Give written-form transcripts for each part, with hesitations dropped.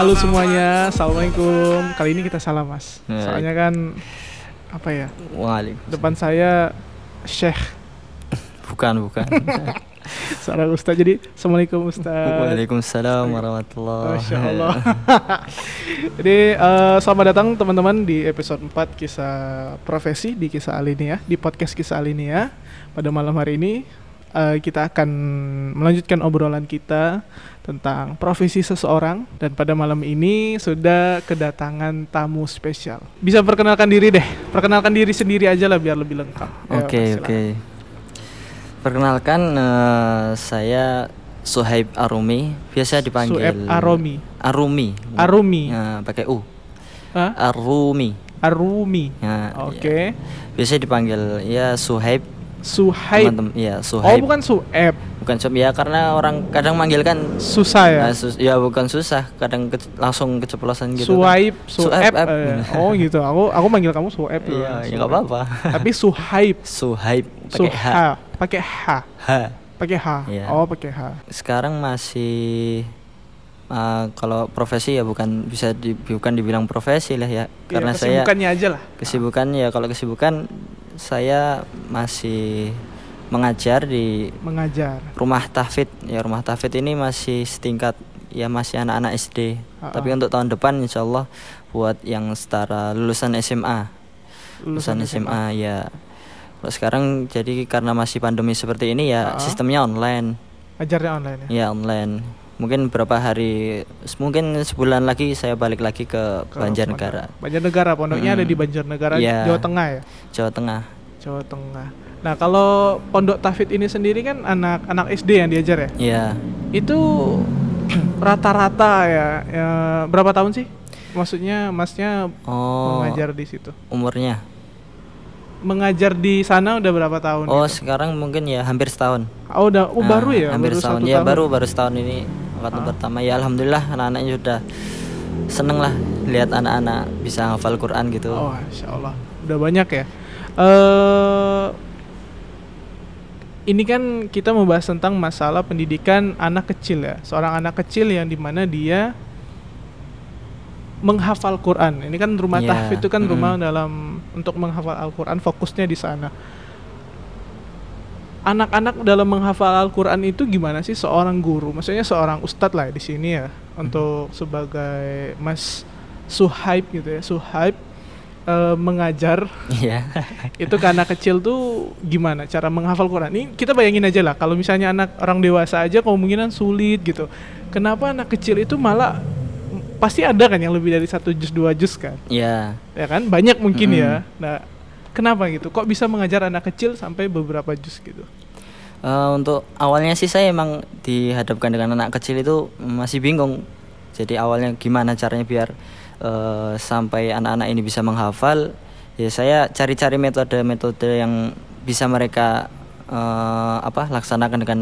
Halo semuanya, assalamualaikum. Kali ini kita salah mas, soalnya kan apa ya? Waalaikumsalam. Depan saya Syekh. Bukan. Seorang Ustaz, jadi assalamualaikum Ustaz. Waalaikumsalam warahmatullahi. Masya Allah. Jadi selamat datang teman-teman di episode 4 Kisah Profesi di Kisah Alinia, di podcast Kisah Alinia. Pada malam hari ini kita akan melanjutkan obrolan kita tentang profesi seseorang. Dan pada malam ini sudah kedatangan tamu spesial. Bisa perkenalkan diri deh. Perkenalkan diri sendiri aja lah biar lebih lengkap. Oke. Perkenalkan saya Suhaib Arumi. Biasa dipanggil Suhaib Arumi. Arumi. Pakai U. Hah? Arumi. Oke. Ya. Biasa dipanggil ya Suhaib. Iya, Suhaib. Oh, bukan Sueb. Bukan Sueb ya, karena orang kadang manggil kan susah ya. Bukan susah, kadang langsung keceplosan gitu. Suhaib, kan. Sueb. Oh, gitu. Aku manggil kamu Sueb. Iya, enggak apa-apa. Tapi Suhaib pakai H. Ya. Oh, pakai H. Sekarang masih kalau profesi ya bukan dibilang profesi lah ya. Karena saya kesibukannya aja lah. Kalau kesibukan saya masih mengajar di rumah tahfidz. Ya, rumah tahfidz ini masih setingkat ya masih anak-anak SD. Tapi untuk tahun depan insyaallah buat yang setara lulusan SMA. Lulusan SMA ya. Kalau sekarang jadi karena masih pandemi seperti ini ya sistemnya online. Ajarnya online ya. Ya, online. Mungkin berapa hari, mungkin sebulan lagi saya balik lagi ke Banjarnegara. Banjarnegara, pondoknya ada di Banjarnegara, yeah. Jawa Tengah ya? Jawa Tengah. Nah, kalau pondok tahfidz ini sendiri kan anak SD yang diajar ya? Iya. Itu rata-rata ya, berapa tahun sih? Maksudnya masnya mengajar di situ? Umurnya? Mengajar di sana udah berapa tahun? Sekarang mungkin ya hampir setahun. Baru ya? Hampir setahun. Ya, baru setahun ini. Waktu pertama ya alhamdulillah anak-anaknya sudah seneng lah lihat anak-anak bisa hafal Quran gitu. Oh, insyaallah. Udah banyak ya. Ini kan kita membahas tentang masalah pendidikan anak kecil ya. Seorang anak kecil yang dimana dia menghafal Quran. Ini kan rumah tahfidz itu kan rumah dalam untuk menghafal Al-Quran, fokusnya di sana. Anak-anak dalam menghafal Al-Quran itu gimana sih seorang guru? Maksudnya seorang ustadz lah di sini ya, untuk sebagai Mas Suhaib gitu ya, mengajar. Iya. Itu ke anak kecil tuh gimana cara menghafal Quran? Ini kita bayangin aja lah, kalau misalnya anak orang dewasa aja kemungkinan sulit gitu. Kenapa anak kecil itu malah pasti ada kan yang lebih dari 1 juz 2 juz kan? Iya. Yeah. Ya kan banyak mungkin ya. Nah, kenapa gitu? Kok bisa mengajar anak kecil sampai beberapa juz gitu? Untuk awalnya sih saya emang dihadapkan dengan anak kecil itu masih bingung. Jadi awalnya gimana caranya biar sampai anak-anak ini bisa menghafal? Ya saya cari-cari metode yang bisa mereka laksanakan dengan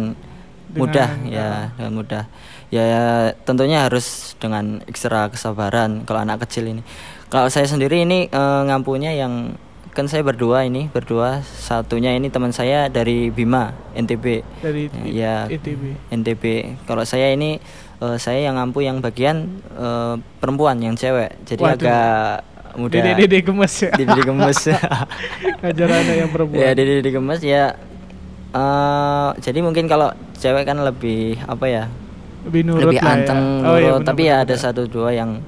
mudah ya, dengan mudah. Ya tentunya harus dengan ekstra kesabaran kalau anak kecil ini. Kalau saya sendiri ini ngampunya yang kan saya berdua, satunya ini teman saya dari Bima NTB. NTB. Kalau saya ini saya yang ngampu yang bagian perempuan yang cewek. Jadi agak muda. Dede gemes ya. Ngajar anak yang perempuan. Ya dede gemes ya. Jadi mungkin kalau cewek kan lebih apa ya? Lebih anteng ya. Iya, tapi ya ada 1-2 yang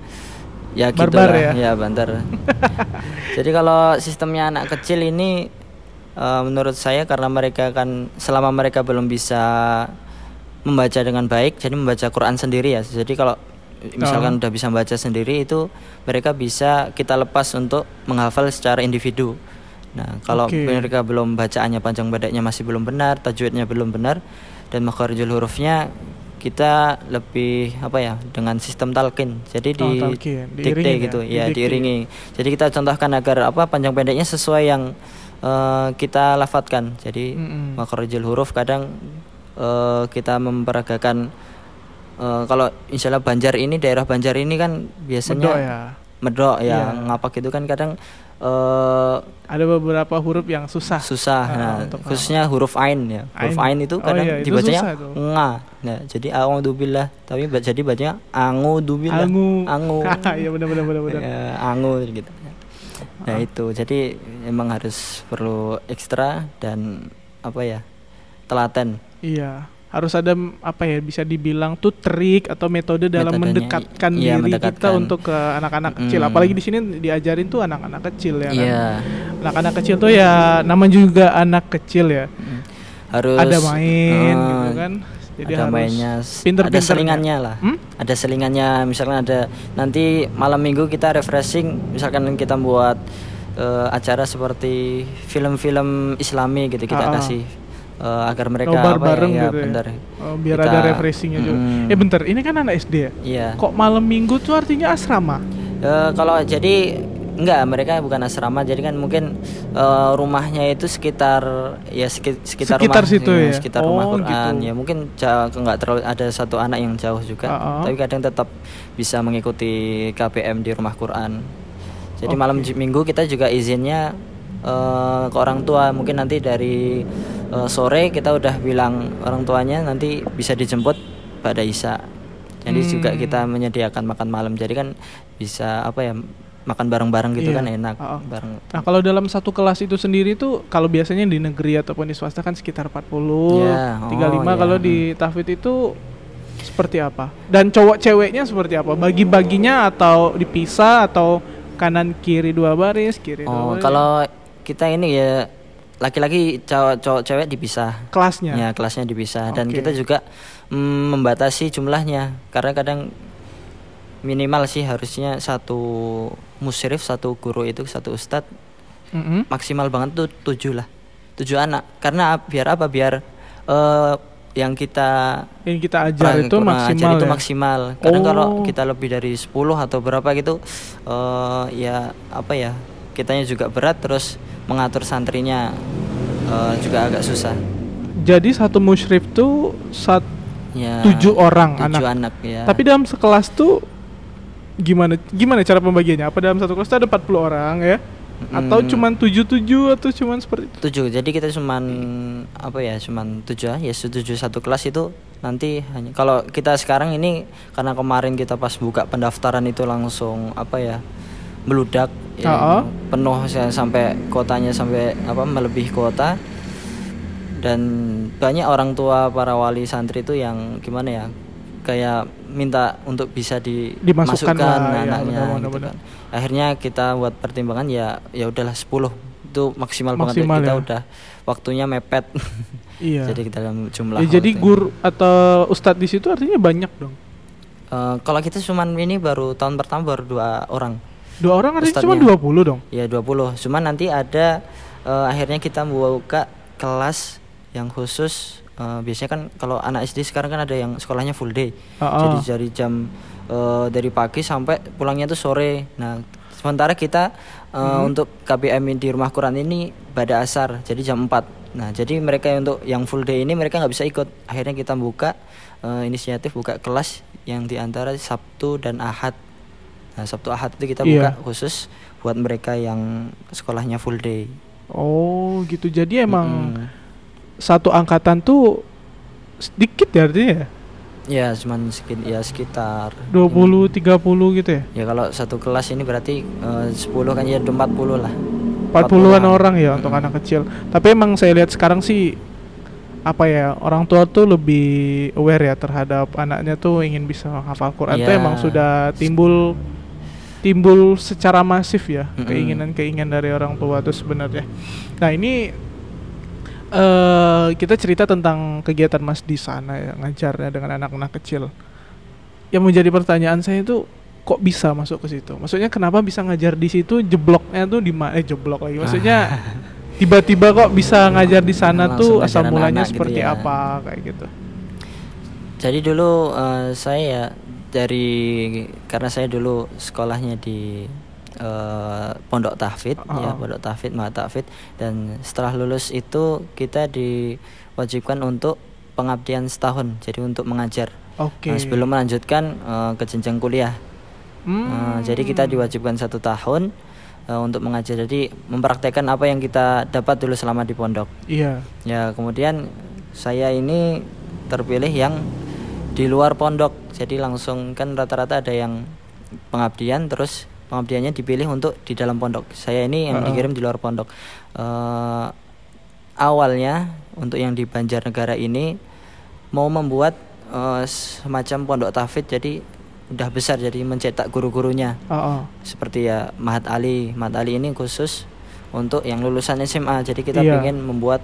ya gitu lah ya banter. Jadi kalau sistemnya anak kecil ini menurut saya karena mereka kan selama mereka belum bisa membaca dengan baik, jadi membaca Quran sendiri ya. Jadi kalau misalkan udah bisa membaca sendiri itu mereka bisa kita lepas untuk menghafal secara individu. Nah, kalau mereka belum bacaannya panjang pendeknya masih belum benar, tajwidnya belum benar dan makharijul hurufnya kita lebih apa ya dengan sistem talqin. Jadi didikte gitu ya, diiringi. Jadi kita contohkan agar apa panjang pendeknya sesuai yang kita lafadzkan. Jadi makharijul huruf kadang kita memperagakan kalau insyaallah Banjar ini daerah Banjar ini kan biasanya medok ya ngapak itu kan kadang ada beberapa huruf yang susah. Nah, khususnya huruf ain ya. Huruf ain itu kadang dibacanya nga. Nah, jadi a'udzubillah tapi jadi bacanya angudubillah. Angu. Iya benar. Angu gitu. Nah, itu. Jadi emang harus perlu ekstra dan apa ya? Telaten. Iya. Harus ada apa ya, bisa dibilang tuh trik atau metode dalam mendekatkan diri kita untuk ke anak-anak kecil. Apalagi di sini diajarin tuh anak-anak kecil ya kan? Anak-anak kecil tuh ya namanya juga anak kecil ya, harus ada main gitu kan. Jadi ada harus mainnya, ada selingannya lah. Ada selingannya, misalkan ada nanti malam minggu kita refreshing, misalkan kita buat acara seperti film-film islami gitu, kita kasih agar mereka nobar bareng ya, gitu ya. Biar kita, ada refreshingnya juga. Bentar, ini kan anak SD ya? Iya. Kok malam minggu tuh artinya asrama? Kalau jadi enggak, mereka bukan asrama. Jadi kan mungkin rumahnya itu sekitar rumah, situ ya? Sekitar rumah Quran gitu. Ya mungkin enggak terlalu ada satu anak yang jauh juga. Tapi kadang tetap bisa mengikuti KPM di rumah Quran. Jadi malam minggu kita juga izinnya ke orang tua, mungkin nanti dari sore kita udah bilang orang tuanya nanti bisa dijemput pada Isya. Jadi juga kita menyediakan makan malam. Jadi kan bisa apa ya, makan bareng-bareng gitu kan enak. Bareng. Nah, kalau dalam satu kelas itu sendiri tuh kalau biasanya di negeri ataupun di swasta kan sekitar 40, 35 kalau di Tahfidz itu seperti apa? Dan cowok ceweknya seperti apa? Bagi-baginya atau dipisah atau kanan kiri dua baris, kiri dua baris? Kalau kita ini ya laki-laki cowok cewek dipisah kelasnya. Ya, kelasnya dipisah dan kita juga membatasi jumlahnya karena kadang minimal sih harusnya satu musyrif, satu guru itu, satu ustad. Maksimal banget tuh 7 anak. Karena biar apa? Biar yang kita ajar itu maksimal. Itu maksimal. Karena kalau kita lebih dari 10 atau berapa gitu ya apa ya? Kitanya juga berat, terus mengatur santrinya juga agak susah. Jadi satu musyrif tuh 7 anak. Ya. Tapi dalam sekelas tuh gimana cara pembagiannya? Apa dalam satu kelas tuh ada 40 orang ya? Atau cuman 7 atau cuman seperti itu? 7. Jadi kita cuman apa ya? Cuman 7 ya, 7 satu kelas itu nanti hanya kalau kita sekarang ini karena kemarin kita pas buka pendaftaran itu langsung apa ya? Meludak ya, penuh sampai kotanya, sampai apa melebihi kota, dan banyak orang tua para wali santri itu yang gimana ya, kayak minta untuk bisa dimasukkan anaknya ya, gitu kan. Akhirnya kita buat pertimbangan ya udahlah 10 itu maksimal banget kita ya. Udah waktunya mepet. Iya. Jadi kita dalam jumlah ya, jadi guru atau ustadz di situ artinya banyak dong. Kalau kita cuman ini baru tahun pertama baru 2 orang. 2 orang artinya cuma 20 dong? Iya 20, cuman nanti ada akhirnya kita buka kelas yang khusus. Biasanya kan kalau anak SD sekarang kan ada yang sekolahnya full day. Jadi dari jam dari pagi sampai pulangnya tuh sore. Nah sementara kita untuk KPM di rumah Quran ini pada asar, jadi jam 4. Nah jadi mereka untuk yang full day ini mereka gak bisa ikut. Akhirnya kita buka inisiatif buka kelas yang diantara Sabtu dan Ahad. Nah, Sabtu Ahad itu kita buka khusus buat mereka yang sekolahnya full day. Oh, gitu. Jadi emang satu angkatan tuh sedikit ya artinya? Ya, cuman sekitar 20, 30 gitu ya? Ya, kalau satu kelas ini berarti 10 kan ya 40 lah. 40-an orang ya untuk anak kecil. Tapi emang saya lihat sekarang sih apa ya, orang tua tuh lebih aware ya terhadap anaknya tuh ingin bisa hafal Quran tuh emang sudah timbul secara masif ya keinginan dari orang tua tuh sebenarnya. Nah ini kita cerita tentang kegiatan Mas di sana ya, ngajarnya dengan anak-anak kecil. Yang menjadi pertanyaan saya itu kok bisa masuk ke situ? Maksudnya kenapa bisa ngajar di situ? Jebloknya tuh di mana? Jeblok lagi maksudnya tiba-tiba kok bisa ngajar di sana tuh asal mulanya seperti gitu ya. Apa kayak gitu? Jadi dulu saya karena saya dulu sekolahnya di Pondok Tahfidz, ya Pondok Tahfidz, Ma'had Tahfidz, dan setelah lulus itu kita diwajibkan untuk pengabdian setahun, jadi untuk mengajar. Nah, sebelum melanjutkan ke jenjang kuliah, jadi kita diwajibkan 1 tahun untuk mengajar. Jadi mempraktekkan apa yang kita dapat dulu selama di pondok. Iya. Ya, kemudian saya ini terpilih yang di luar pondok. Jadi langsung kan rata-rata ada yang pengabdian, terus pengabdiannya dipilih untuk di dalam pondok. Saya ini yang dikirim di luar pondok. Awalnya untuk yang di Banjarnegara ini mau membuat semacam pondok tahfidz, jadi udah besar, jadi mencetak guru-gurunya. Seperti ya Ma'had Aly. Ma'had Aly ini khusus untuk yang lulusan SMA. Jadi kita ingin membuat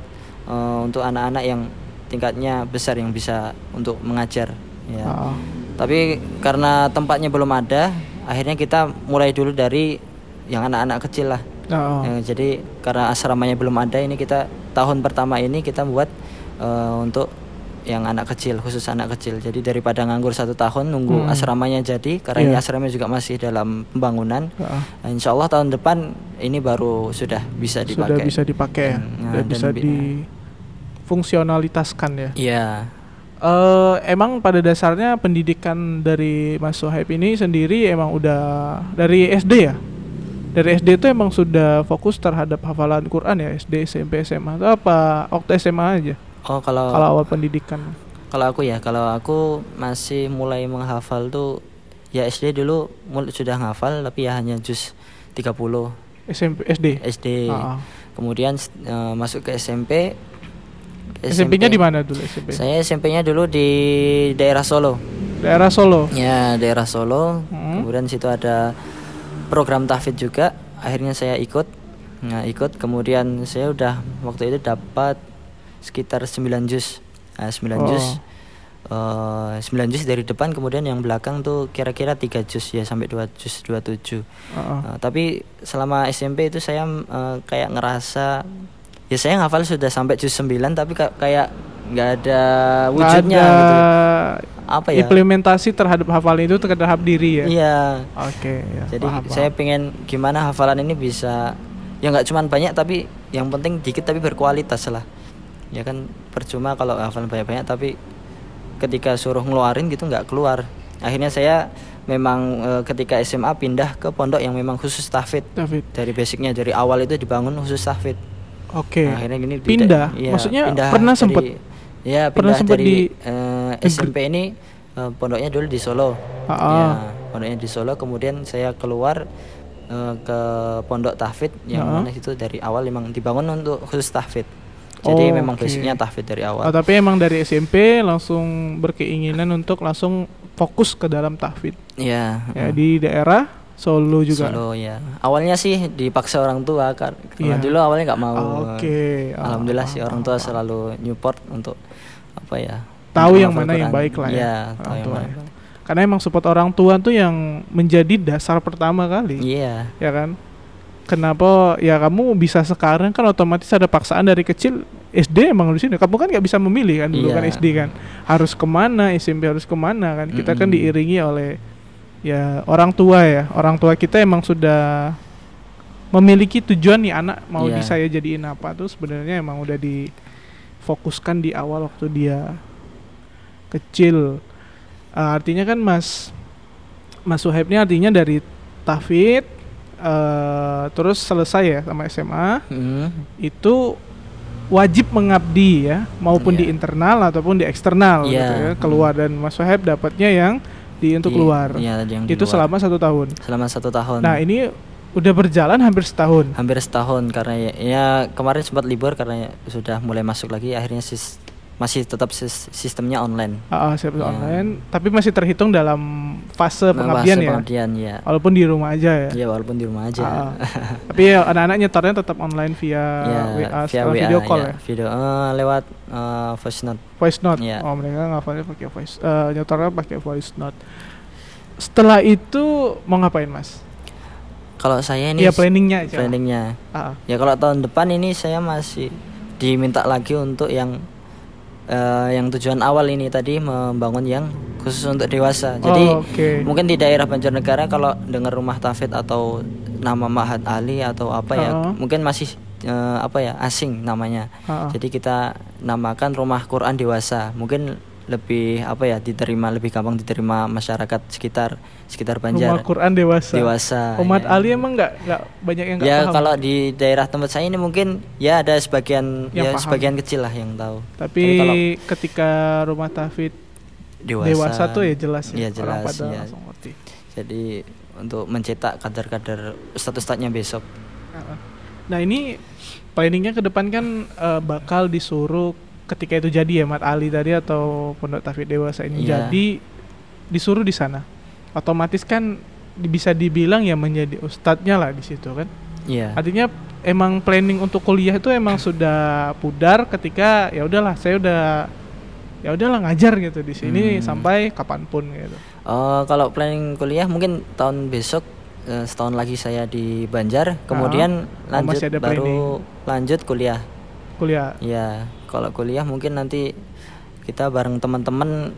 untuk anak-anak yang tingkatnya besar yang bisa untuk mengajar. Ya. Tapi karena tempatnya belum ada, akhirnya kita mulai dulu dari yang anak-anak kecil lah. Ya, jadi karena asramanya belum ada, ini kita tahun pertama ini kita buat untuk yang anak kecil, khusus anak kecil. Jadi daripada nganggur 1 tahun nunggu asramanya jadi, karena ini asramanya juga masih dalam pembangunan. Insya Allah tahun depan ini baru sudah bisa dipakai. Sudah bisa dipakai, dan bisa difungsionalitaskan ya. Iya. Emang pada dasarnya pendidikan dari Mas Suhaib ini sendiri emang udah dari SD ya? Dari SD itu emang sudah fokus terhadap hafalan Quran ya? SD, SMP, SMA atau apa? Waktu SMA aja? Oh, kalau awal pendidikan. Kalau aku masih mulai menghafal tuh ya SD dulu sudah hafal, tapi ya hanya juz 30. SD. Kemudian masuk ke SMP. SMP-nya di mana dulu SMP? Saya SMP-nya dulu di daerah Solo. Daerah Solo. Ya, daerah Solo. Kemudian situ ada program tahfidz juga. Akhirnya saya ikut. Nah, ikut kemudian saya udah waktu itu dapat sekitar 9 juz. 9 juz dari depan, kemudian yang belakang tuh kira-kira 3 juz ya, sampai 2 juz, 27. Tapi selama SMP itu saya kayak ngerasa ya saya ngafal sudah sampai juz 9, tapi kayak nggak ada wujudnya, gak ada gitu. Apa ya? Implementasi terhadap hafalan itu terhadap diri ya. Iya. Oke, ya. Jadi saya pengen gimana hafalan ini bisa ya nggak cuman banyak, tapi yang penting dikit tapi berkualitas lah. Ya kan percuma kalau hafal banyak-banyak tapi ketika suruh ngeluarin gitu nggak keluar. Akhirnya saya memang ketika SMA pindah ke pondok yang memang khusus tahfidz. Dari basicnya, dari awal itu dibangun khusus tahfidz. Oke. Nah, akhirnya gini pindah. Ya, maksudnya pindah pernah sempat dari SMP ini pondoknya dulu di Solo. Ya, pondoknya di Solo, kemudian saya keluar ke pondok tahfidz yang mana itu dari awal memang dibangun untuk khusus tahfidz. Jadi memang basicnya tahfidz dari awal. Tapi emang dari SMP langsung berkeinginan untuk langsung fokus ke dalam tahfidz. Iya. Ya, di daerah Solo juga. Solo ya. Awalnya sih dipaksa orang tua kan. Karena dulu awalnya nggak mau. Alhamdulillah sih orang tua selalu support untuk apa ya? Tahu yang mana yang baik lah ya. Iya, tahu yang mana. Karena emang support orang tua tuh yang menjadi dasar pertama kali. Iya. Ya kan? Kenapa ya kamu bisa sekarang kan otomatis ada paksaan dari kecil. SD emang di sini kamu kan nggak bisa memilih kan dulu kan SD kan harus kemana, SMP harus kemana kan kita kan diiringi oleh ya orang tua ya, orang tua kita emang sudah memiliki tujuan nih anak mau di saya jadiin apa tuh sebenarnya emang udah difokuskan di awal waktu dia kecil. Artinya kan Mas Suhaib ini artinya dari tahfidz terus selesai ya sama SMA itu wajib mengabdi ya maupun di internal ataupun di eksternal gitu ya, keluar dan Mas Suhaib dapatnya yang untuk keluar itu keluar. selama satu tahun. Nah ini udah berjalan hampir setahun karena ya kemarin sempat libur karena ya, sudah mulai masuk lagi akhirnya masih tetap sistemnya online. Online tapi masih terhitung dalam fase pengabdian ya. Walaupun di rumah aja ya. Iya, walaupun di rumah aja. Tapi ya anak-anak nyetornya tetap online via WA, video call ya. Video lewat voice note. Voice note. Yeah. Oh, mereka ngafalnya pakai voice nyetornya pakai voice note. Setelah itu mau ngapain, Mas? Kalau saya ini planningnya. Ya kalau tahun depan ini saya masih diminta lagi untuk yang tujuan awal ini tadi membangun yang khusus untuk dewasa. Jadi mungkin di daerah Banjarnegara kalau dengar rumah tahfidz atau nama Ma'had Aly atau apa ya mungkin masih asing namanya. Jadi kita namakan rumah Quran dewasa. Mungkin lebih apa ya, diterima, lebih gampang diterima masyarakat sekitar Banjar. Rumah Quran dewasa. Ma'had Aly emang nggak banyak yang nggak paham. Ya kalau di daerah tempat saya ini mungkin ya ada sebagian yang ya paham. Sebagian kecil lah yang tahu. Tapi kalau ketika rumah tahfidz dewasa tuh ya jelas ya, orang pada langsung ngerti. Jadi untuk mencetak kadar-kadar ustadz-ustadznya besok. Nah ini planningnya ke depan kan bakal disuruh ketika itu jadi ya Ma'had Aly tadi atau Pondok Tahfidz dewasa ini jadi disuruh di sana. Otomatis kan bisa dibilang ya menjadi ustadznya lah di situ kan. Iya. Artinya emang planning untuk kuliah itu emang sudah pudar ketika ya udahlah saya udah ya udahlah ngajar gitu di sini sampai kapanpun gitu. Kalau planning kuliah mungkin tahun besok, setahun lagi saya di Banjar, kemudian lanjut baru lanjut kuliah. Ya, kalau kuliah mungkin nanti kita bareng teman-teman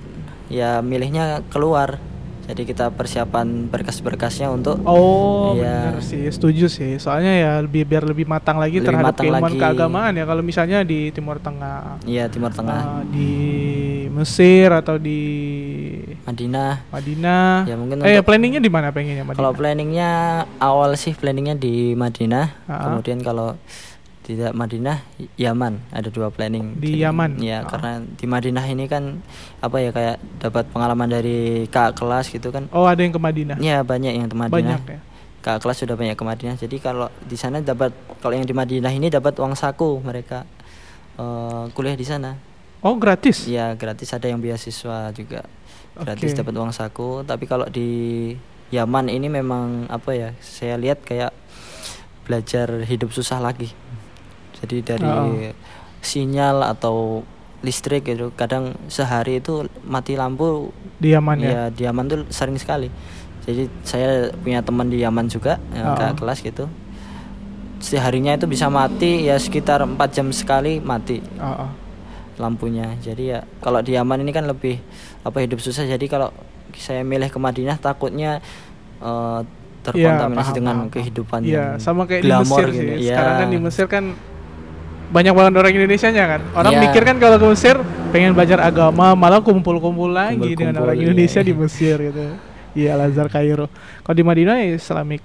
ya milihnya keluar. Jadi kita persiapan berkas-berkasnya untuk benar sih, setuju sih. Soalnya ya biar lebih matang lagi lebih terhadap keilmuan keagamaan ya. Kalau misalnya di Timur Tengah. Iya, Timur Tengah. Di Mesir atau di Madinah. Ya mungkin planningnya di mana pengennya Madinah? Kalau planningnya awal sih planningnya di Madinah. Kemudian kalau tidak Madinah, Yaman. Ada dua planning di Yaman. Ya, karena di Madinah ini kan apa ya kayak dapat pengalaman dari kakak kelas gitu kan. Oh, ada yang ke Madinah. Iya, banyak yang ke Madinah. Banyak ya. Kakak kelas sudah banyak ke Madinah. Jadi kalau di sana kalau yang di Madinah ini dapat uang saku mereka kuliah di sana. Oh, gratis. Iya, gratis, ada yang beasiswa juga. Gratis dapat uang saku, tapi kalau di Yaman ini memang apa ya? Saya lihat kayak belajar hidup susah lagi. Jadi dari sinyal atau listrik gitu, kadang sehari itu mati lampu di Yaman ya. Di Yaman tuh sering sekali. Jadi saya punya teman di Yaman juga yang kakak kelas gitu. Seharinya itu bisa mati ya sekitar 4 jam sekali mati. Lampunya. Jadi ya kalau di Yaman ini kan lebih apa hidup susah. Jadi kalau saya milih ke Madinah takutnya terkontaminasi dengan kehidupan yang sama kayak glamor di Mesir gitu. Sih. Sekarang kan di Mesir kan banyak banget orang Indonesianya kan. Orang mikir kan kalau ke Mesir pengen belajar agama, malah kumpul-kumpul lagi dengan orang Indonesia di Mesir gitu. Iya, Al-Azhar Cairo. Kalau di Madinah ya Islamic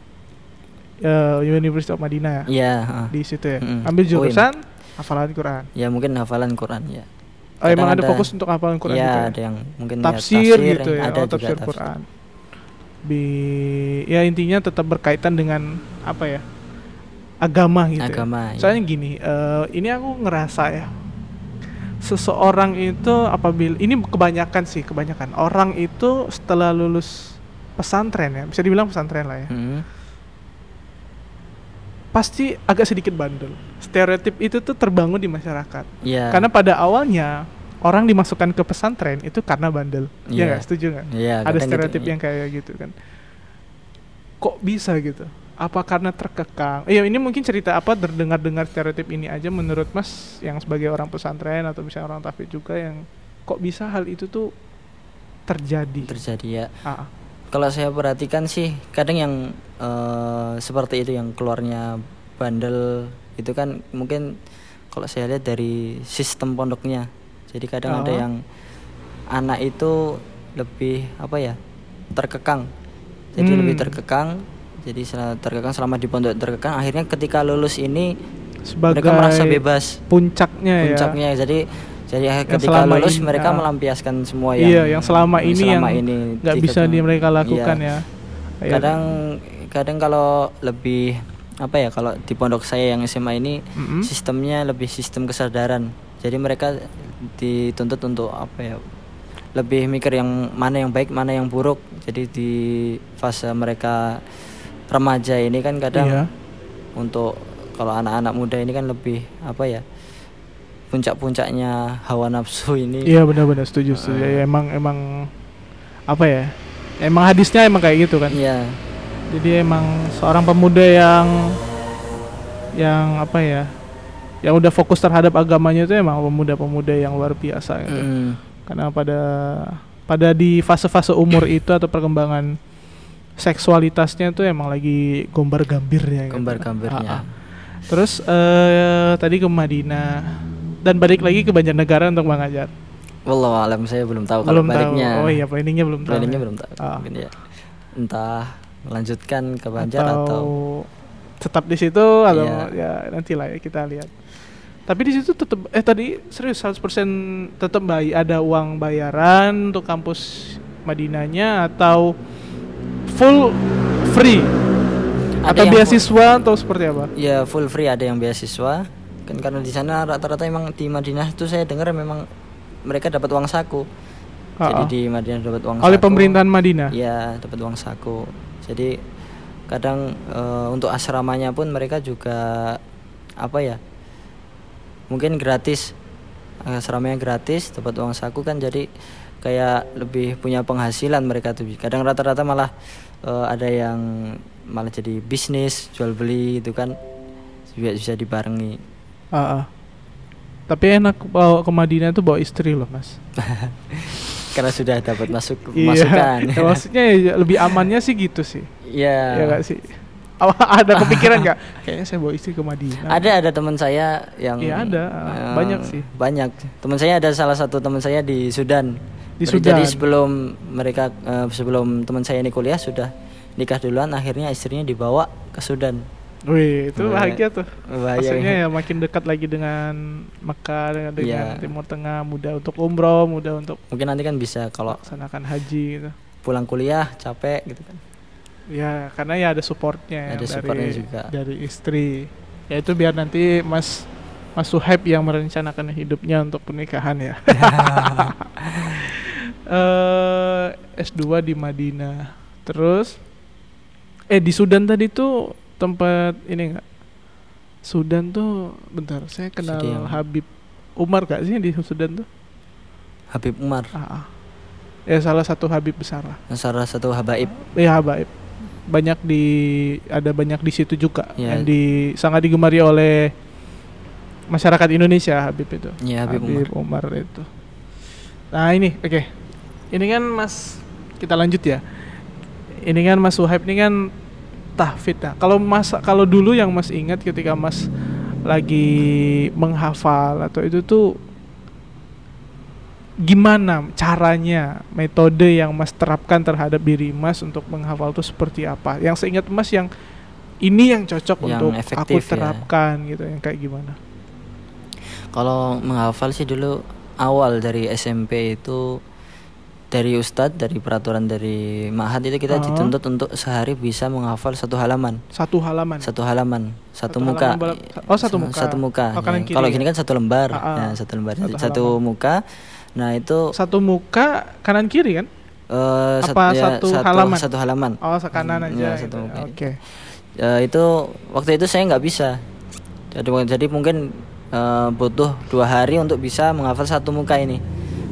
Universitas Madinah ya. Iya, di situ ya. Ambil jurusan hafalan Quran. Ya, mungkin hafalan Quran ya. Oh, emang ada fokus untuk hafalan Quran gitu. Iya, ada yang mungkin tafsir gitu ya, ada tafsir Quran. Ya intinya tetap berkaitan dengan apa ya? Agama gitu. Agama, ya. Soalnya gini, ini aku ngerasa ya. Seseorang itu apabila ini kebanyakan orang itu setelah lulus pesantren ya, bisa dibilang pesantren lah ya. Pasti agak sedikit bandel. Stereotip itu tuh terbangun di masyarakat. Yeah. Karena pada awalnya orang dimasukkan ke pesantren itu karena bandel. Iya enggak? Setuju enggak? Ada stereotip gitu, yang kayak gitu kan. Kok bisa gitu? Apa karena terkekang? Iya, ini mungkin cerita apa terdengar-dengar stereotip ini aja menurut Mas yang sebagai orang pesantren atau misalnya orang tahfidz juga, yang kok bisa hal itu tuh terjadi? Terjadi ya. Kalau saya perhatikan sih kadang yang seperti itu yang keluarnya bandel itu kan mungkin kalau saya lihat dari sistem pondoknya. Jadi kadang ada yang anak itu lebih apa ya, terkekang. Jadi lebih terkekang. Jadi selama di pondok terkekang, akhirnya ketika lulus ini sebagai mereka merasa bebas. Puncaknya ya. Jadi ketika lulus ini, mereka melampiaskan semua yang selama ini enggak bisa mereka lakukan ya. Kadang kalau lebih apa ya, kalau di pondok saya yang SMA ini sistemnya lebih sistem kesadaran. Jadi mereka dituntut untuk apa ya, lebih mikir yang mana yang baik, mana yang buruk. Jadi di fase mereka remaja ini kan kadang untuk kalau anak-anak muda ini kan lebih apa ya, puncak-puncaknya hawa nafsu ini. Iya, benar-benar setuju sih. Emang apa ya? Emang hadisnya emang kayak gitu kan. Iya. Jadi emang seorang pemuda yang apa ya, yang udah fokus terhadap agamanya itu emang pemuda-pemuda yang luar biasa gitu. Karena pada di fase-fase umur itu atau perkembangan seksualitasnya itu emang lagi gombar-gambirnya gitu. Terus tadi ke Madinah dan balik lagi ke Banjarnegara untuk mengajar. Wallahu alam, saya belum tahu kalau planningnya. Oh iya, planningnya belum tahu. Planningnya belum tahu. Oh. Mungkin ya. Entah melanjutkan ke Banjar atau tetap di situ atau ya nantilah ya kita lihat. Tapi di situ tetap tadi serius 100% tetap ada uang bayaran untuk kampus Madinahnya atau full free? Ada atau beasiswa atau seperti apa? Ya full free, ada yang beasiswa. Kan karena di sana rata-rata memang di Madinah itu saya dengar memang mereka dapat uang saku. Jadi di Madinah dapat uang saku. Oleh pemerintahan Madinah? Iya, dapat uang saku. Jadi kadang untuk asramanya pun mereka juga apa ya? Mungkin gratis. Asramanya gratis, dapat uang saku kan, jadi kayak lebih punya penghasilan mereka tuh. Kadang rata-rata malah ada yang malah jadi bisnis, jual beli itu kan juga bisa dibarengi. Tapi enak bawa ke Madinah tuh bawa istri loh, Mas. Karena sudah dapat masukan. Ya, maksudnya ya, lebih amannya sih gitu sih. Iya. Ya enggak sih? Ada kepikiran nggak? Kayaknya saya bawa istri ke Madinah. Ada teman saya yang. Iya ada, banyak sih. Banyak. Teman saya ada salah satu teman saya di Sudan. Jadi sebelum teman saya ini kuliah sudah nikah duluan, akhirnya istrinya dibawa ke Sudan. Wih, itu bahagia tuh. Maksudnya ya makin dekat lagi dengan Mekah, dengan Timur Tengah, mudah untuk umroh, mudah untuk. Mungkin nanti kan bisa kalau laksanakan haji gitu. Pulang kuliah capek gitu kan. Ya, karena ya ada supportnya dari istri. Ya itu biar nanti Mas Suhaib yang merencanakan hidupnya untuk pernikahan ya. S2 di Madinah. Terus di Sudan tadi tuh tempat ini enggak? Sudan tuh bentar, saya kenal Habib Umar gak sih di Sudan tuh? Habib Umar. Ya salah satu Habib besar lah. Salah satu habaib. Iya, habaib. Banyak di situ juga yang sangat digemari oleh masyarakat Indonesia Habib itu. Ya, Habib Umar itu. Nah, ini oke. Ini kan Mas, kita lanjut ya. Ini kan Mas Suhaib ini kan tahfidz. Nah, kalau dulu yang Mas ingat ketika Mas lagi menghafal atau itu tuh gimana caranya, metode yang Mas terapkan terhadap diri Mas untuk menghafal itu seperti apa? Yang seingat Mas yang ini yang cocok yang untuk aku terapkan gitu, yang kayak gimana? Kalau menghafal sih dulu awal dari SMP itu dari Ustadz, dari peraturan dari Ma'had itu kita dituntut untuk sehari bisa menghafal satu halaman. Satu muka. Kalau gini kan satu lembar. Nah, satu muka. Nah itu satu muka kanan kiri kan? Satu halaman. Oh, sekanan aja. Gitu. Oke. Itu waktu itu saya nggak bisa. Jadi mungkin butuh 2 hari untuk bisa menghafal satu muka ini,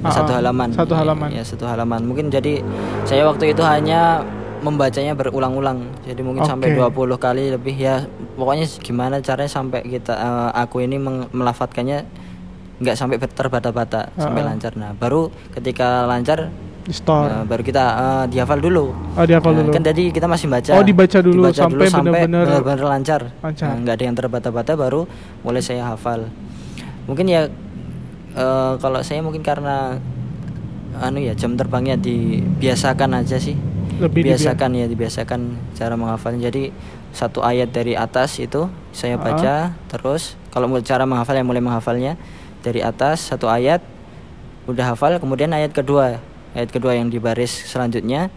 satu halaman. Ya, satu halaman. Mungkin jadi saya waktu itu hanya membacanya berulang-ulang. Jadi mungkin sampai 20 kali lebih ya. Pokoknya gimana caranya sampai kita aku ini melafatkannya nggak sampai terbata-bata, sampai lancar. Nah, baru ketika lancar baru kita dihafal dulu. Dihafal dulu. Kan tadi kita masih baca. Dibaca dulu sampai benar-benar lancar. Nah, nggak ada yang terbata-bata baru mulai saya hafal. Mungkin ya kalau saya mungkin karena jam terbangnya dibiasakan aja sih. Dibiasakan cara menghafalnya. Jadi satu ayat dari atas itu saya baca terus. Kalau cara menghafal yang mulai menghafalnya dari atas satu ayat udah hafal, kemudian ayat kedua yang di baris selanjutnya,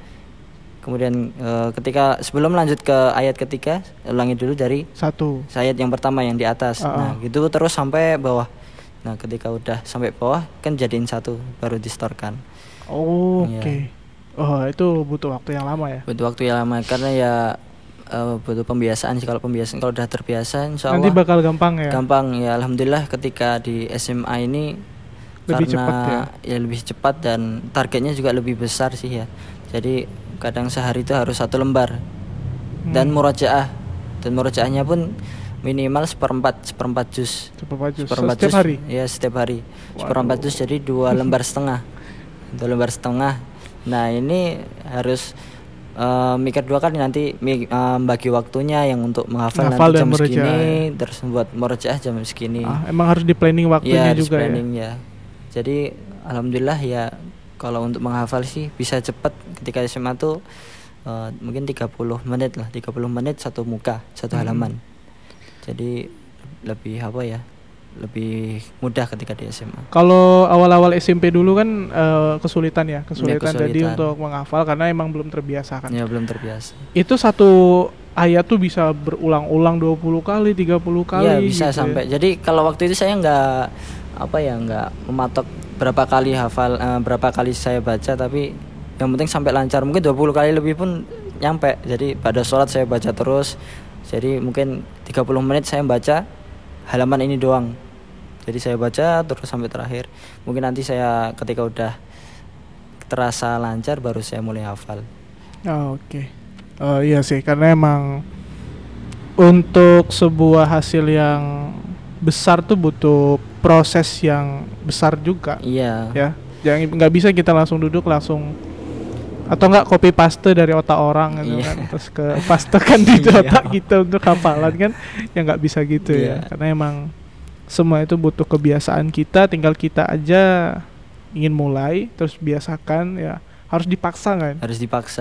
kemudian ketika sebelum lanjut ke ayat ketiga ulangi dulu dari ayat yang pertama yang di atas. Nah gitu terus sampai bawah. Nah ketika udah sampai bawah kan jadiin satu baru distorkan. Itu butuh waktu yang lama ya. Karena ya butuh pembiasaan sih. Kalau udah terbiasa insya Allah nanti bakal gampang ya. Alhamdulillah ketika di SMA ini lebih karena cepat ya. Lebih cepat dan targetnya juga lebih besar sih ya. Jadi kadang sehari itu harus 1 lembar dan murojaah, dan murojaahnya pun minimal seperempat juz setiap hari. Seperempat juz jadi 2,5 lembar. Nah ini harus mikir 2 kali nanti bagi waktunya yang untuk menghafal nanti jam segini terus buat murojaah jam segini. Emang harus di planning waktunya ya, juga ya. Jadi alhamdulillah ya, kalau untuk menghafal sih bisa cepat. Ketika SMA tuh mungkin 30 menit satu muka, satu halaman. Jadi lebih apa ya, lebih mudah ketika di SMA. Kalau awal-awal SMP dulu kan kesulitan tadi untuk menghafal karena emang belum terbiasa kan. Ya, belum terbiasa. Itu satu ayat tuh bisa berulang-ulang 20 kali, 30 kali. Iya, bisa gitu sampai. Ya. Jadi kalau waktu itu saya nggak mematok berapa kali hafal, berapa kali saya baca, tapi yang penting sampai lancar. Mungkin 20 kali lebih pun nyampe. Jadi pada sholat saya baca terus. Jadi mungkin 30 menit saya baca halaman ini doang. Jadi saya baca terus sampai terakhir. Mungkin nanti saya ketika udah terasa lancar baru saya mulai hafal. Oh, oke. Okay. Iya sih, karena emang untuk sebuah hasil yang besar tuh butuh proses yang besar juga. Iya. Ya. Jangan, nggak bisa kita langsung duduk langsung atau nggak copy paste dari otak orang gitu kan, terus ke paste kan di otak kita untuk hafalan kan, ya nggak bisa gitu ya, karena emang semua itu butuh kebiasaan kita, tinggal kita aja ingin mulai terus biasakan ya, harus dipaksa kan,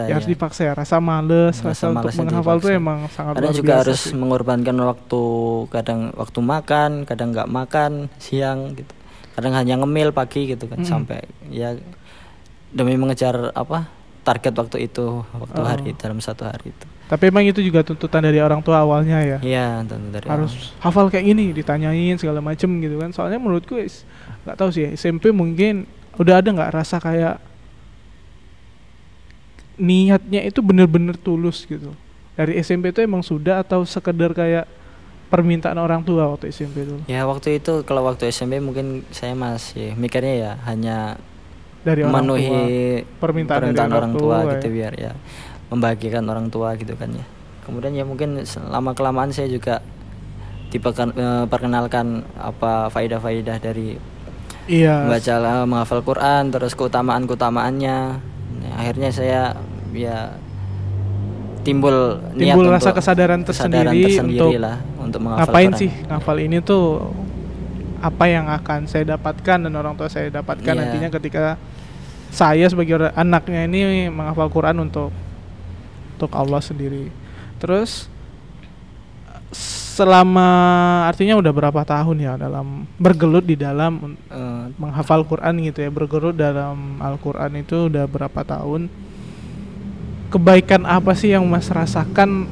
harus dipaksa ya, rasa malas untuk menghafal itu emang sangat luar biasa. Kadang juga harus sih mengorbankan waktu, kadang makan, kadang nggak makan siang gitu, kadang hanya ngemil pagi gitu kan, sampai ya demi mengejar apa target waktu itu, waktu hari, dalam satu hari itu. Tapi emang itu juga tuntutan dari orang tua awalnya ya. Iya, tuntutan dari harus orang hafal kayak gini, ditanyain segala macem gitu kan. Soalnya menurutku nggak tahu sih ya, SMP mungkin udah ada nggak rasa kayak niatnya itu bener-bener tulus gitu. Dari SMP itu emang sudah atau sekedar kayak permintaan orang tua waktu SMP dulu? Ya waktu itu, kalau waktu SMP mungkin saya masih mikirnya ya hanya dari memenuhi tua, permintaan dari orang tua gitu ya, biar ya membahagiakan orang tua gitu kan ya. Kemudian ya mungkin selama kelamaan saya juga diperkenalkan apa faedah-faedah dari membaca, menghafal Quran, terus keutamaan-keutamaannya. Nah, akhirnya saya ya timbul niat rasa untuk kesadaran tersendiri untuk menghafal Quran. Ngapain sih ngafal ini tuh, apa yang akan saya dapatkan dan orang tua saya dapatkan nantinya ketika saya sebagai anaknya ini menghafal Quran untuk Allah sendiri. Terus selama artinya udah berapa tahun ya dalam bergelut di dalam menghafal Quran gitu ya, bergelut dalam Al-Quran itu udah berapa tahun? Kebaikan apa sih yang Mas rasakan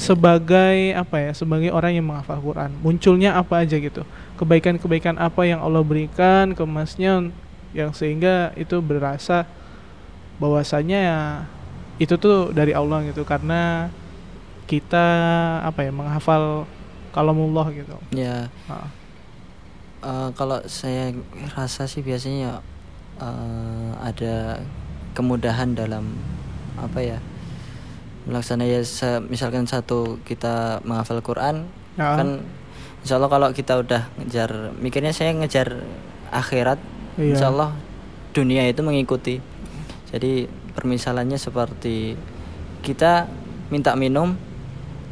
sebagai orang yang menghafal Quran? Munculnya apa aja gitu, kebaikan-kebaikan apa yang Allah berikan ke Masnya yang sehingga itu berasa bahwasanya ya itu tuh dari Allah gitu, karena kita menghafal kalamullah gitu ya. Kalau saya rasa sih biasanya ada kemudahan dalam melaksanakan misalkan satu kita menghafal Quran kan insyaallah kalau kita udah ngejar, mikirnya saya ngejar akhirat, insyaallah dunia itu mengikuti. Jadi permisalannya seperti kita minta minum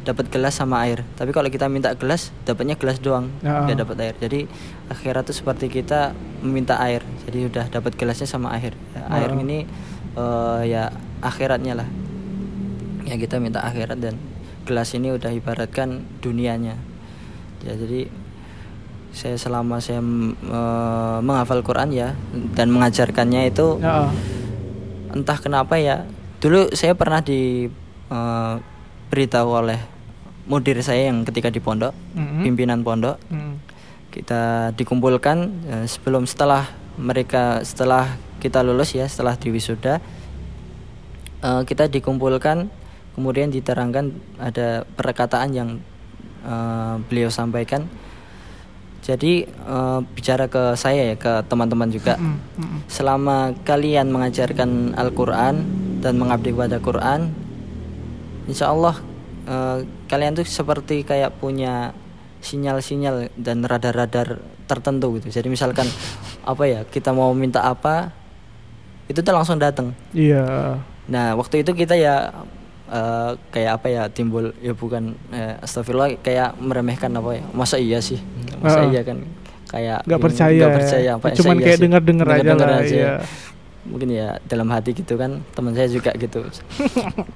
dapat gelas sama air, tapi kalau kita minta gelas dapatnya gelas doang, nggak dapat air. Jadi akhirat itu seperti kita meminta air, jadi udah dapat gelasnya sama air. Air ini ya akhiratnya lah. Ya kita minta akhirat dan gelas ini udah ibaratkan dunianya ya. Jadi selama saya menghafal Quran ya dan mengajarkannya itu entah kenapa ya, dulu saya pernah diberitahu oleh mudir saya yang ketika di pondok, pimpinan pondok, kita dikumpulkan setelah kita lulus ya, setelah diwisuda, kita dikumpulkan. Kemudian diterangkan ada perkataan yang beliau sampaikan. Jadi bicara ke saya ya, ke teman-teman juga. Selama kalian mengajarkan Al-Quran dan mengabdi kepada Quran, insyaallah kalian tuh seperti kayak punya sinyal-sinyal dan radar-radar tertentu gitu. Jadi misalkan kita mau minta apa, itu tuh langsung datang. Iya. Nah waktu itu kita ya astagfirullah, kayak meremehkan masa iya sih, masa iya kan kayak nggak percaya cuman kayak dengar-dengar aja. Ya. Mungkin ya dalam hati gitu kan, teman saya juga gitu.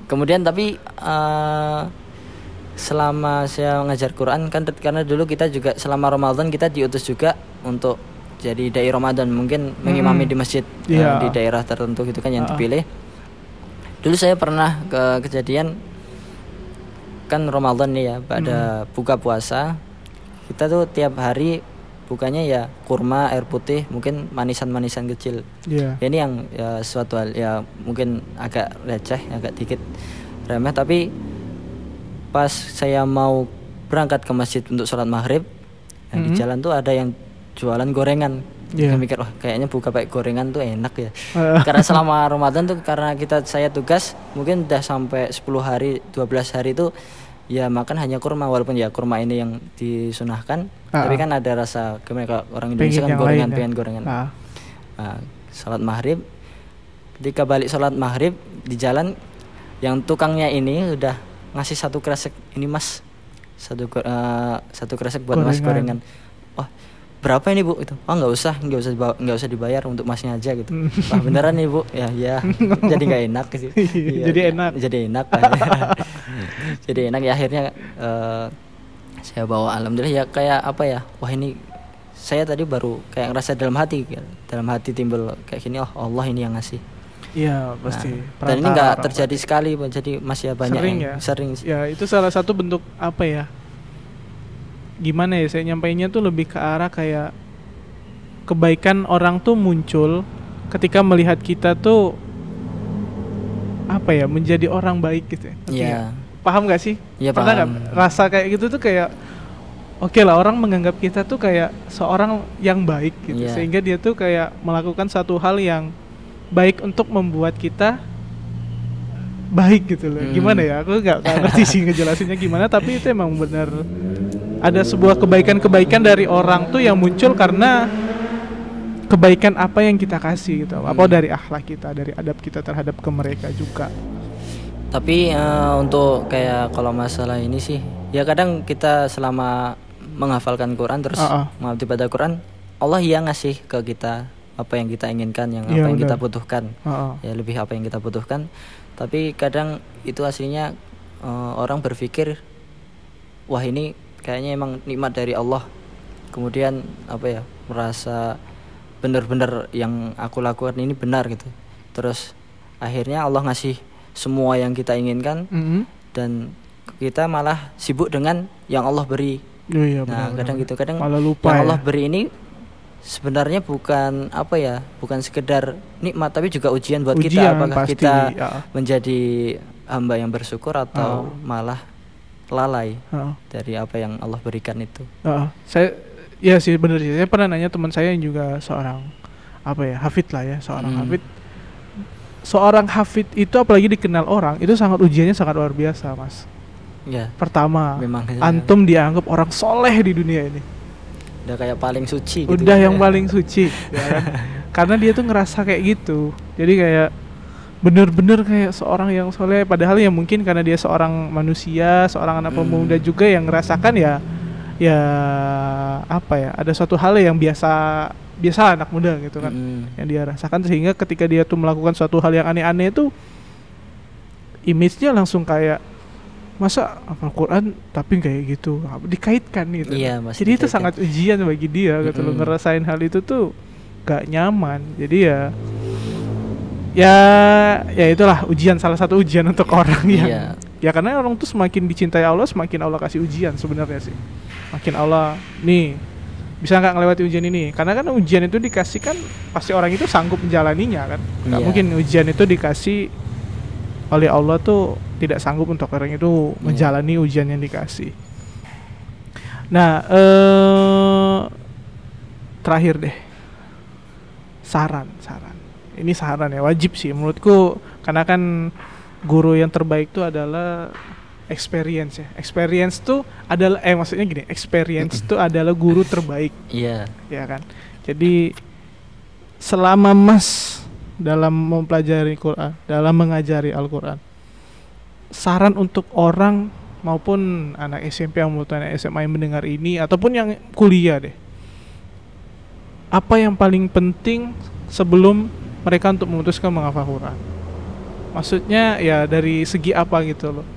Kemudian tapi selama saya mengajar Quran kan, karena dulu kita juga selama Ramadan kita diutus juga untuk jadi dai Ramadan, mungkin mengimami di masjid di daerah tertentu gitu kan yang dipilih. Dulu saya pernah ke kejadian kan Ramadan nih ya, pada buka puasa kita tuh tiap hari bukannya ya kurma, air putih, mungkin manisan-manisan kecil. Ini yang ya, suatu hal ya mungkin agak receh, agak dikit remeh. Tapi pas saya mau berangkat ke masjid untuk sholat maghrib, di jalan tuh ada yang jualan gorengan. Saya mikir wah kayaknya buka pakai gorengan tuh enak ya. Karena selama Ramadan tuh karena saya tugas mungkin udah sampai 10 hari, 12 hari tuh ya makan hanya kurma, walaupun ya kurma ini yang disunahkan, tapi kan ada rasa gimana orang Indonesia kan gorengan, pengen gorengan. Nah, salat maghrib, ketika balik salat maghrib di jalan, yang tukangnya ini udah ngasih satu kresek, ini mas satu kresek buat mas gorengan. Wah, berapa ini bu? Itu, oh nggak usah dibayar, untuk masnya aja gitu. Wah beneran nih bu? Ya, jadi nggak enak sih. Jadi enak. Jadi enak ya, akhirnya saya bawa, alhamdulillah ya kayak apa ya, wah ini saya tadi baru kayak ngerasa dalam hati timbul kayak gini, oh Allah ini yang ngasih. Iya pasti. Nah, dan ini nggak terjadi sekali, jadi masih banyak sering. Ya itu salah satu bentuk apa ya, gimana ya saya nyampainya tuh lebih ke arah kayak kebaikan orang tuh muncul ketika melihat kita tuh apa ya, menjadi orang baik gitu ya. Paham gak sih? Pernah gak? Rasa kayak gitu tuh kayak oke lah, orang menganggap kita tuh kayak seorang yang baik gitu, sehingga dia tuh kayak melakukan satu hal yang baik untuk membuat kita baik gitu loh. Gimana ya, aku gak ngerti sih ngejelasinnya gimana, tapi itu emang benar ada sebuah kebaikan-kebaikan dari orang tuh yang muncul karena kebaikan apa yang kita kasih gitu, apa dari akhlak kita, dari adab kita terhadap ke mereka juga. Tapi untuk kayak kalau masalah ini sih, ya kadang kita selama menghafalkan Quran terus mengabdi pada Quran, Allah yang ngasih ke kita apa yang kita inginkan, yang kita butuhkan, ya lebih apa yang kita butuhkan. Tapi kadang itu aslinya orang berpikir, wah ini kayaknya emang nikmat dari Allah. Kemudian apa ya, merasa benar-benar yang aku lakukan ini benar gitu. Terus akhirnya Allah ngasih semua yang kita inginkan, dan kita malah sibuk dengan yang Allah beri. Benar. Kadang gitu, kadang malah lupa yang Allah beri ini sebenarnya bukan apa ya, bukan sekedar nikmat, tapi juga ujian buat kita. Apakah kita menjadi hamba yang bersyukur atau malah lalai dari apa yang Allah berikan itu. Saya ya sih benar sih. Saya pernah nanya teman saya yang juga seorang apa ya, hafid lah ya, seorang hafid. Seorang hafid itu apalagi dikenal orang, itu sangat ujiannya sangat luar biasa, Mas. Pertama, memang, antum dianggap orang soleh di dunia ini. Udah kayak paling suci gitu. Udah yang paling suci. Karena dia tuh ngerasa kayak gitu. Jadi kayak bener-bener kayak seorang yang soleh, padahal ya mungkin karena dia seorang manusia, seorang anak pemuda juga yang ngerasakan ya apa ya, ada suatu hal yang biasa anak muda gitu kan, yang dia rasakan, sehingga ketika dia tuh melakukan suatu hal yang aneh-aneh itu image-nya langsung kayak masa Al-Quran tapi kayak gitu, dikaitkan gitu. Jadi dikaitkan. Itu sangat ujian bagi dia gitu, lo ngerasain hal itu tuh gak nyaman. Jadi ya itulah ujian, salah satu ujian untuk orang yang ya karena orang tuh semakin dicintai Allah, semakin Allah kasih ujian sebenarnya sih, makin Allah nih bisa nggak ngelewati ujian ini, karena kan ujian itu dikasih kan pasti orang itu sanggup menjalaninya kan, nggak mungkin ujian itu dikasih oleh Allah tuh tidak sanggup untuk orang itu menjalani ujian yang dikasih. Nah terakhir deh, saran ini, saran ya wajib sih menurutku, karena kan guru yang terbaik tuh adalah experience ya. Experience tuh adalah maksudnya gini, experience tuh adalah guru terbaik. Ya kan? Jadi selama Mas dalam mempelajari Quran, dalam mengajari Al-Quran, saran untuk orang maupun anak SMP yang mulai SMA yang mendengar ini ataupun yang kuliah deh. apa yang paling penting sebelum mereka untuk memutuskan menghafal Quran? Maksudnya ya dari segi apa gitu loh,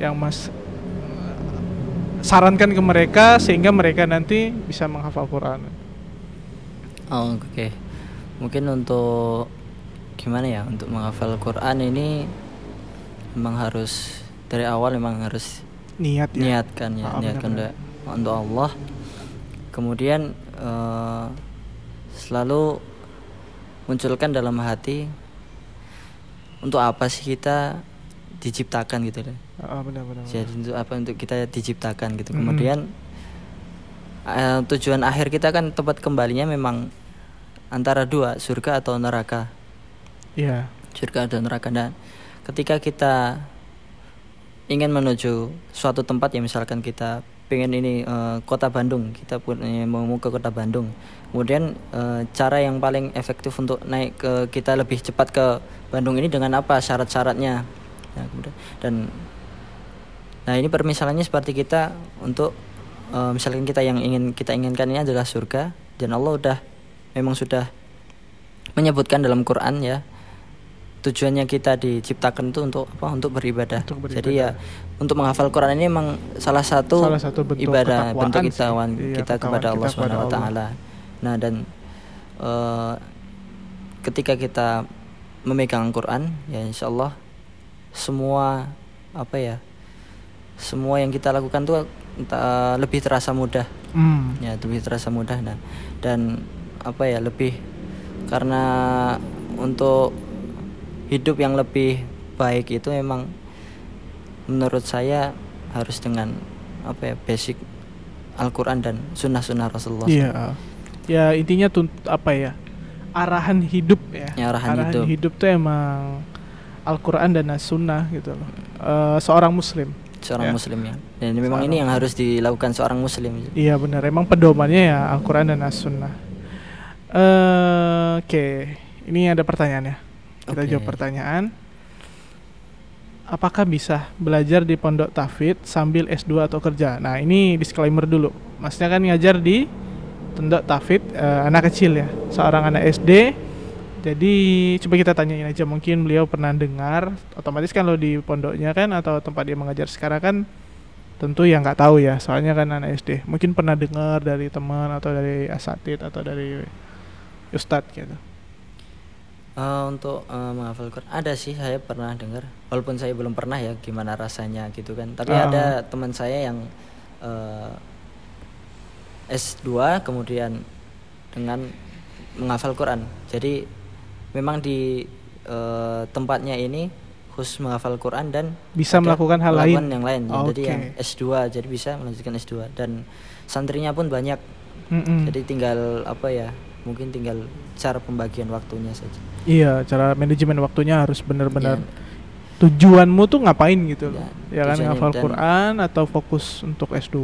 yang Mas sarankan ke mereka sehingga mereka nanti bisa menghafal Quran. Oh, oke. Mungkin untuk gimana ya, untuk menghafal Quran ini memang harus dari awal, memang harus niat ya? niatkan untuk Allah. Kemudian selalu munculkan dalam hati untuk apa sih kita diciptakan gitu deh. Benar. Jadi untuk apa untuk kita diciptakan gitu. Kemudian tujuan akhir kita kan tempat kembalinya memang antara dua, surga atau neraka. Iya. Yeah. Surga atau neraka. Dan ketika kita ingin menuju suatu tempat, ya misalkan kita pengen ini kota Bandung, kita mau ke kota Bandung. Kemudian cara yang paling efektif untuk naik ke kita lebih cepat ke Bandung ini dengan apa syarat-syaratnya? Nah, kemudian, ini permisalannya seperti kita untuk misalkan kita yang ingin kita inginkan ini adalah surga, dan Allah memang sudah menyebutkan dalam Quran ya. Tujuannya kita diciptakan itu untuk apa? Untuk beribadah. Jadi ya untuk menghafal Quran ini memang salah satu bentuk ibadah, bentuk kita kepada Allah SWT. Nah, dan ketika kita memegang Quran, ya insya Allah semua semua yang kita lakukan tuh lebih terasa mudah. Ya, lebih terasa mudah. Nah, dan lebih, karena untuk hidup yang lebih baik itu memang menurut saya harus dengan basic Al-Quran dan sunnah Rasulullah. Iya. Ya intinya arahan hidup ya. Arahan hidup tuh emang Al-Quran dan sunnah gitu loh. Seorang muslim. Seorang muslim ya. Dan memang ini yang harus dilakukan seorang muslim. Iya benar. Emang pedomannya ya Al-Quran dan sunnah. Oke. Ini ada pertanyaannya. Kita jawab pertanyaan. Apakah bisa belajar di Pondok Tahfidz sambil S2 atau kerja? Nah, ini disclaimer dulu. Masnya kan ngajar di Pondok Tahfidz anak kecil ya, seorang anak SD. Jadi coba kita tanyain aja, mungkin beliau pernah dengar. Otomatis kan lo di pondoknya kan atau tempat dia mengajar sekarang kan tentu yang nggak tahu ya, soalnya kan anak SD. Mungkin pernah dengar dari teman atau dari asatid atau dari ustadz gitu. Untuk menghafal Quran ada sih, saya pernah dengar, walaupun saya belum pernah ya gimana rasanya gitu kan. Tapi ada teman saya yang S2 kemudian dengan menghafal Quran. Jadi memang di tempatnya ini khusus menghafal Quran dan bisa melakukan hal lain yang lain. Jadi yang S2 jadi bisa melanjutkan S2 dan santrinya pun banyak. Jadi tinggal mungkin tinggal cara pembagian waktunya saja. Iya, cara manajemen waktunya harus benar-benar tujuanmu tuh ngapain gitu loh. Ya kan, hafal Quran atau fokus untuk S2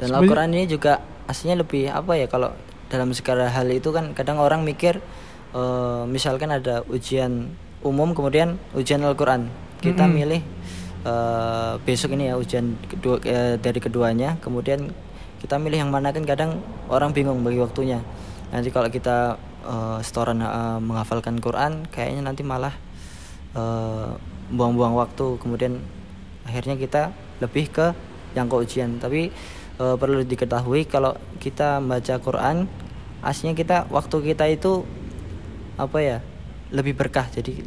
dan Al-Quran ini juga aslinya lebih kalau dalam segala hal itu kan kadang orang mikir misalkan ada ujian umum kemudian ujian Al-Quran. Kita milih besok ini ya ujian kedua, dari keduanya, kemudian kita milih yang mana, kan kadang orang bingung bagi waktunya. Nanti kalau kita setoran menghafalkan Quran kayaknya nanti malah buang-buang waktu, kemudian akhirnya kita lebih ke yang ke ujian. Tapi perlu diketahui kalau kita membaca Quran aslinya kita waktu kita itu lebih berkah. Jadi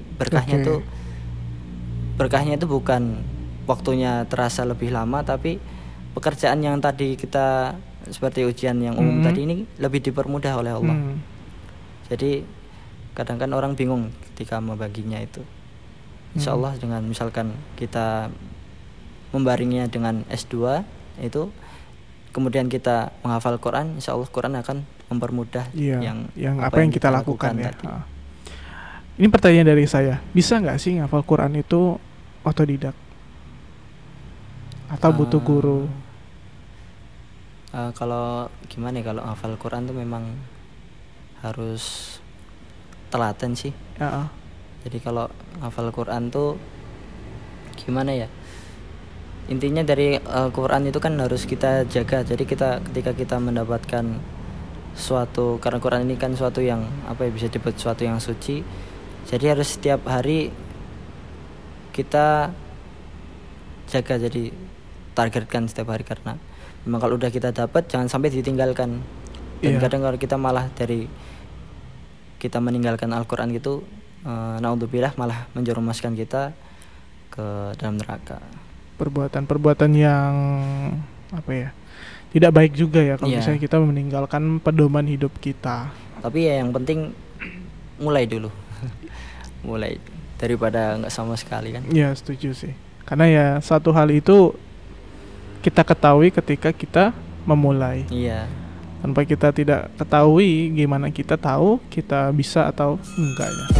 berkahnya itu bukan waktunya terasa lebih lama, tapi pekerjaan yang tadi kita seperti ujian yang umum tadi ini lebih dipermudah oleh Allah. Jadi kadang kan orang bingung ketika membaginya itu. Insya Allah dengan misalkan kita membaringnya dengan S2 itu, kemudian kita menghafal Quran, insya Allah Quran akan mempermudah yang kita lakukan ya. Ini pertanyaan dari saya, bisa nggak sih menghafal Quran itu otodidak atau butuh guru? Kalau gimana ya, kalau hafal Quran tuh memang harus telaten sih. Jadi kalau hafal Quran tuh gimana ya? Intinya dari Quran itu kan harus kita jaga. Jadi kita ketika kita mendapatkan suatu, karena Quran ini kan suatu yang apa ya, bisa disebut suatu yang suci. Jadi harus setiap hari kita jaga, jadi targetkan setiap hari, karena memang kalau udah kita dapat jangan sampai ditinggalkan. Dan kadang kalau kita malah dari kita meninggalkan Al-Quran gitu, naudzubillah malah menjerumuskan kita ke dalam neraka. Perbuatan-perbuatan yang apa ya, tidak baik juga ya kalau misalnya kita meninggalkan pedoman hidup kita. Tapi ya yang penting mulai dulu. Mulai daripada nggak sama sekali kan. Ya setuju sih. Karena ya satu hal itu kita ketahui ketika kita memulai. Iya. Tanpa kita tidak ketahui, gimana kita tahu kita bisa atau enggak ya.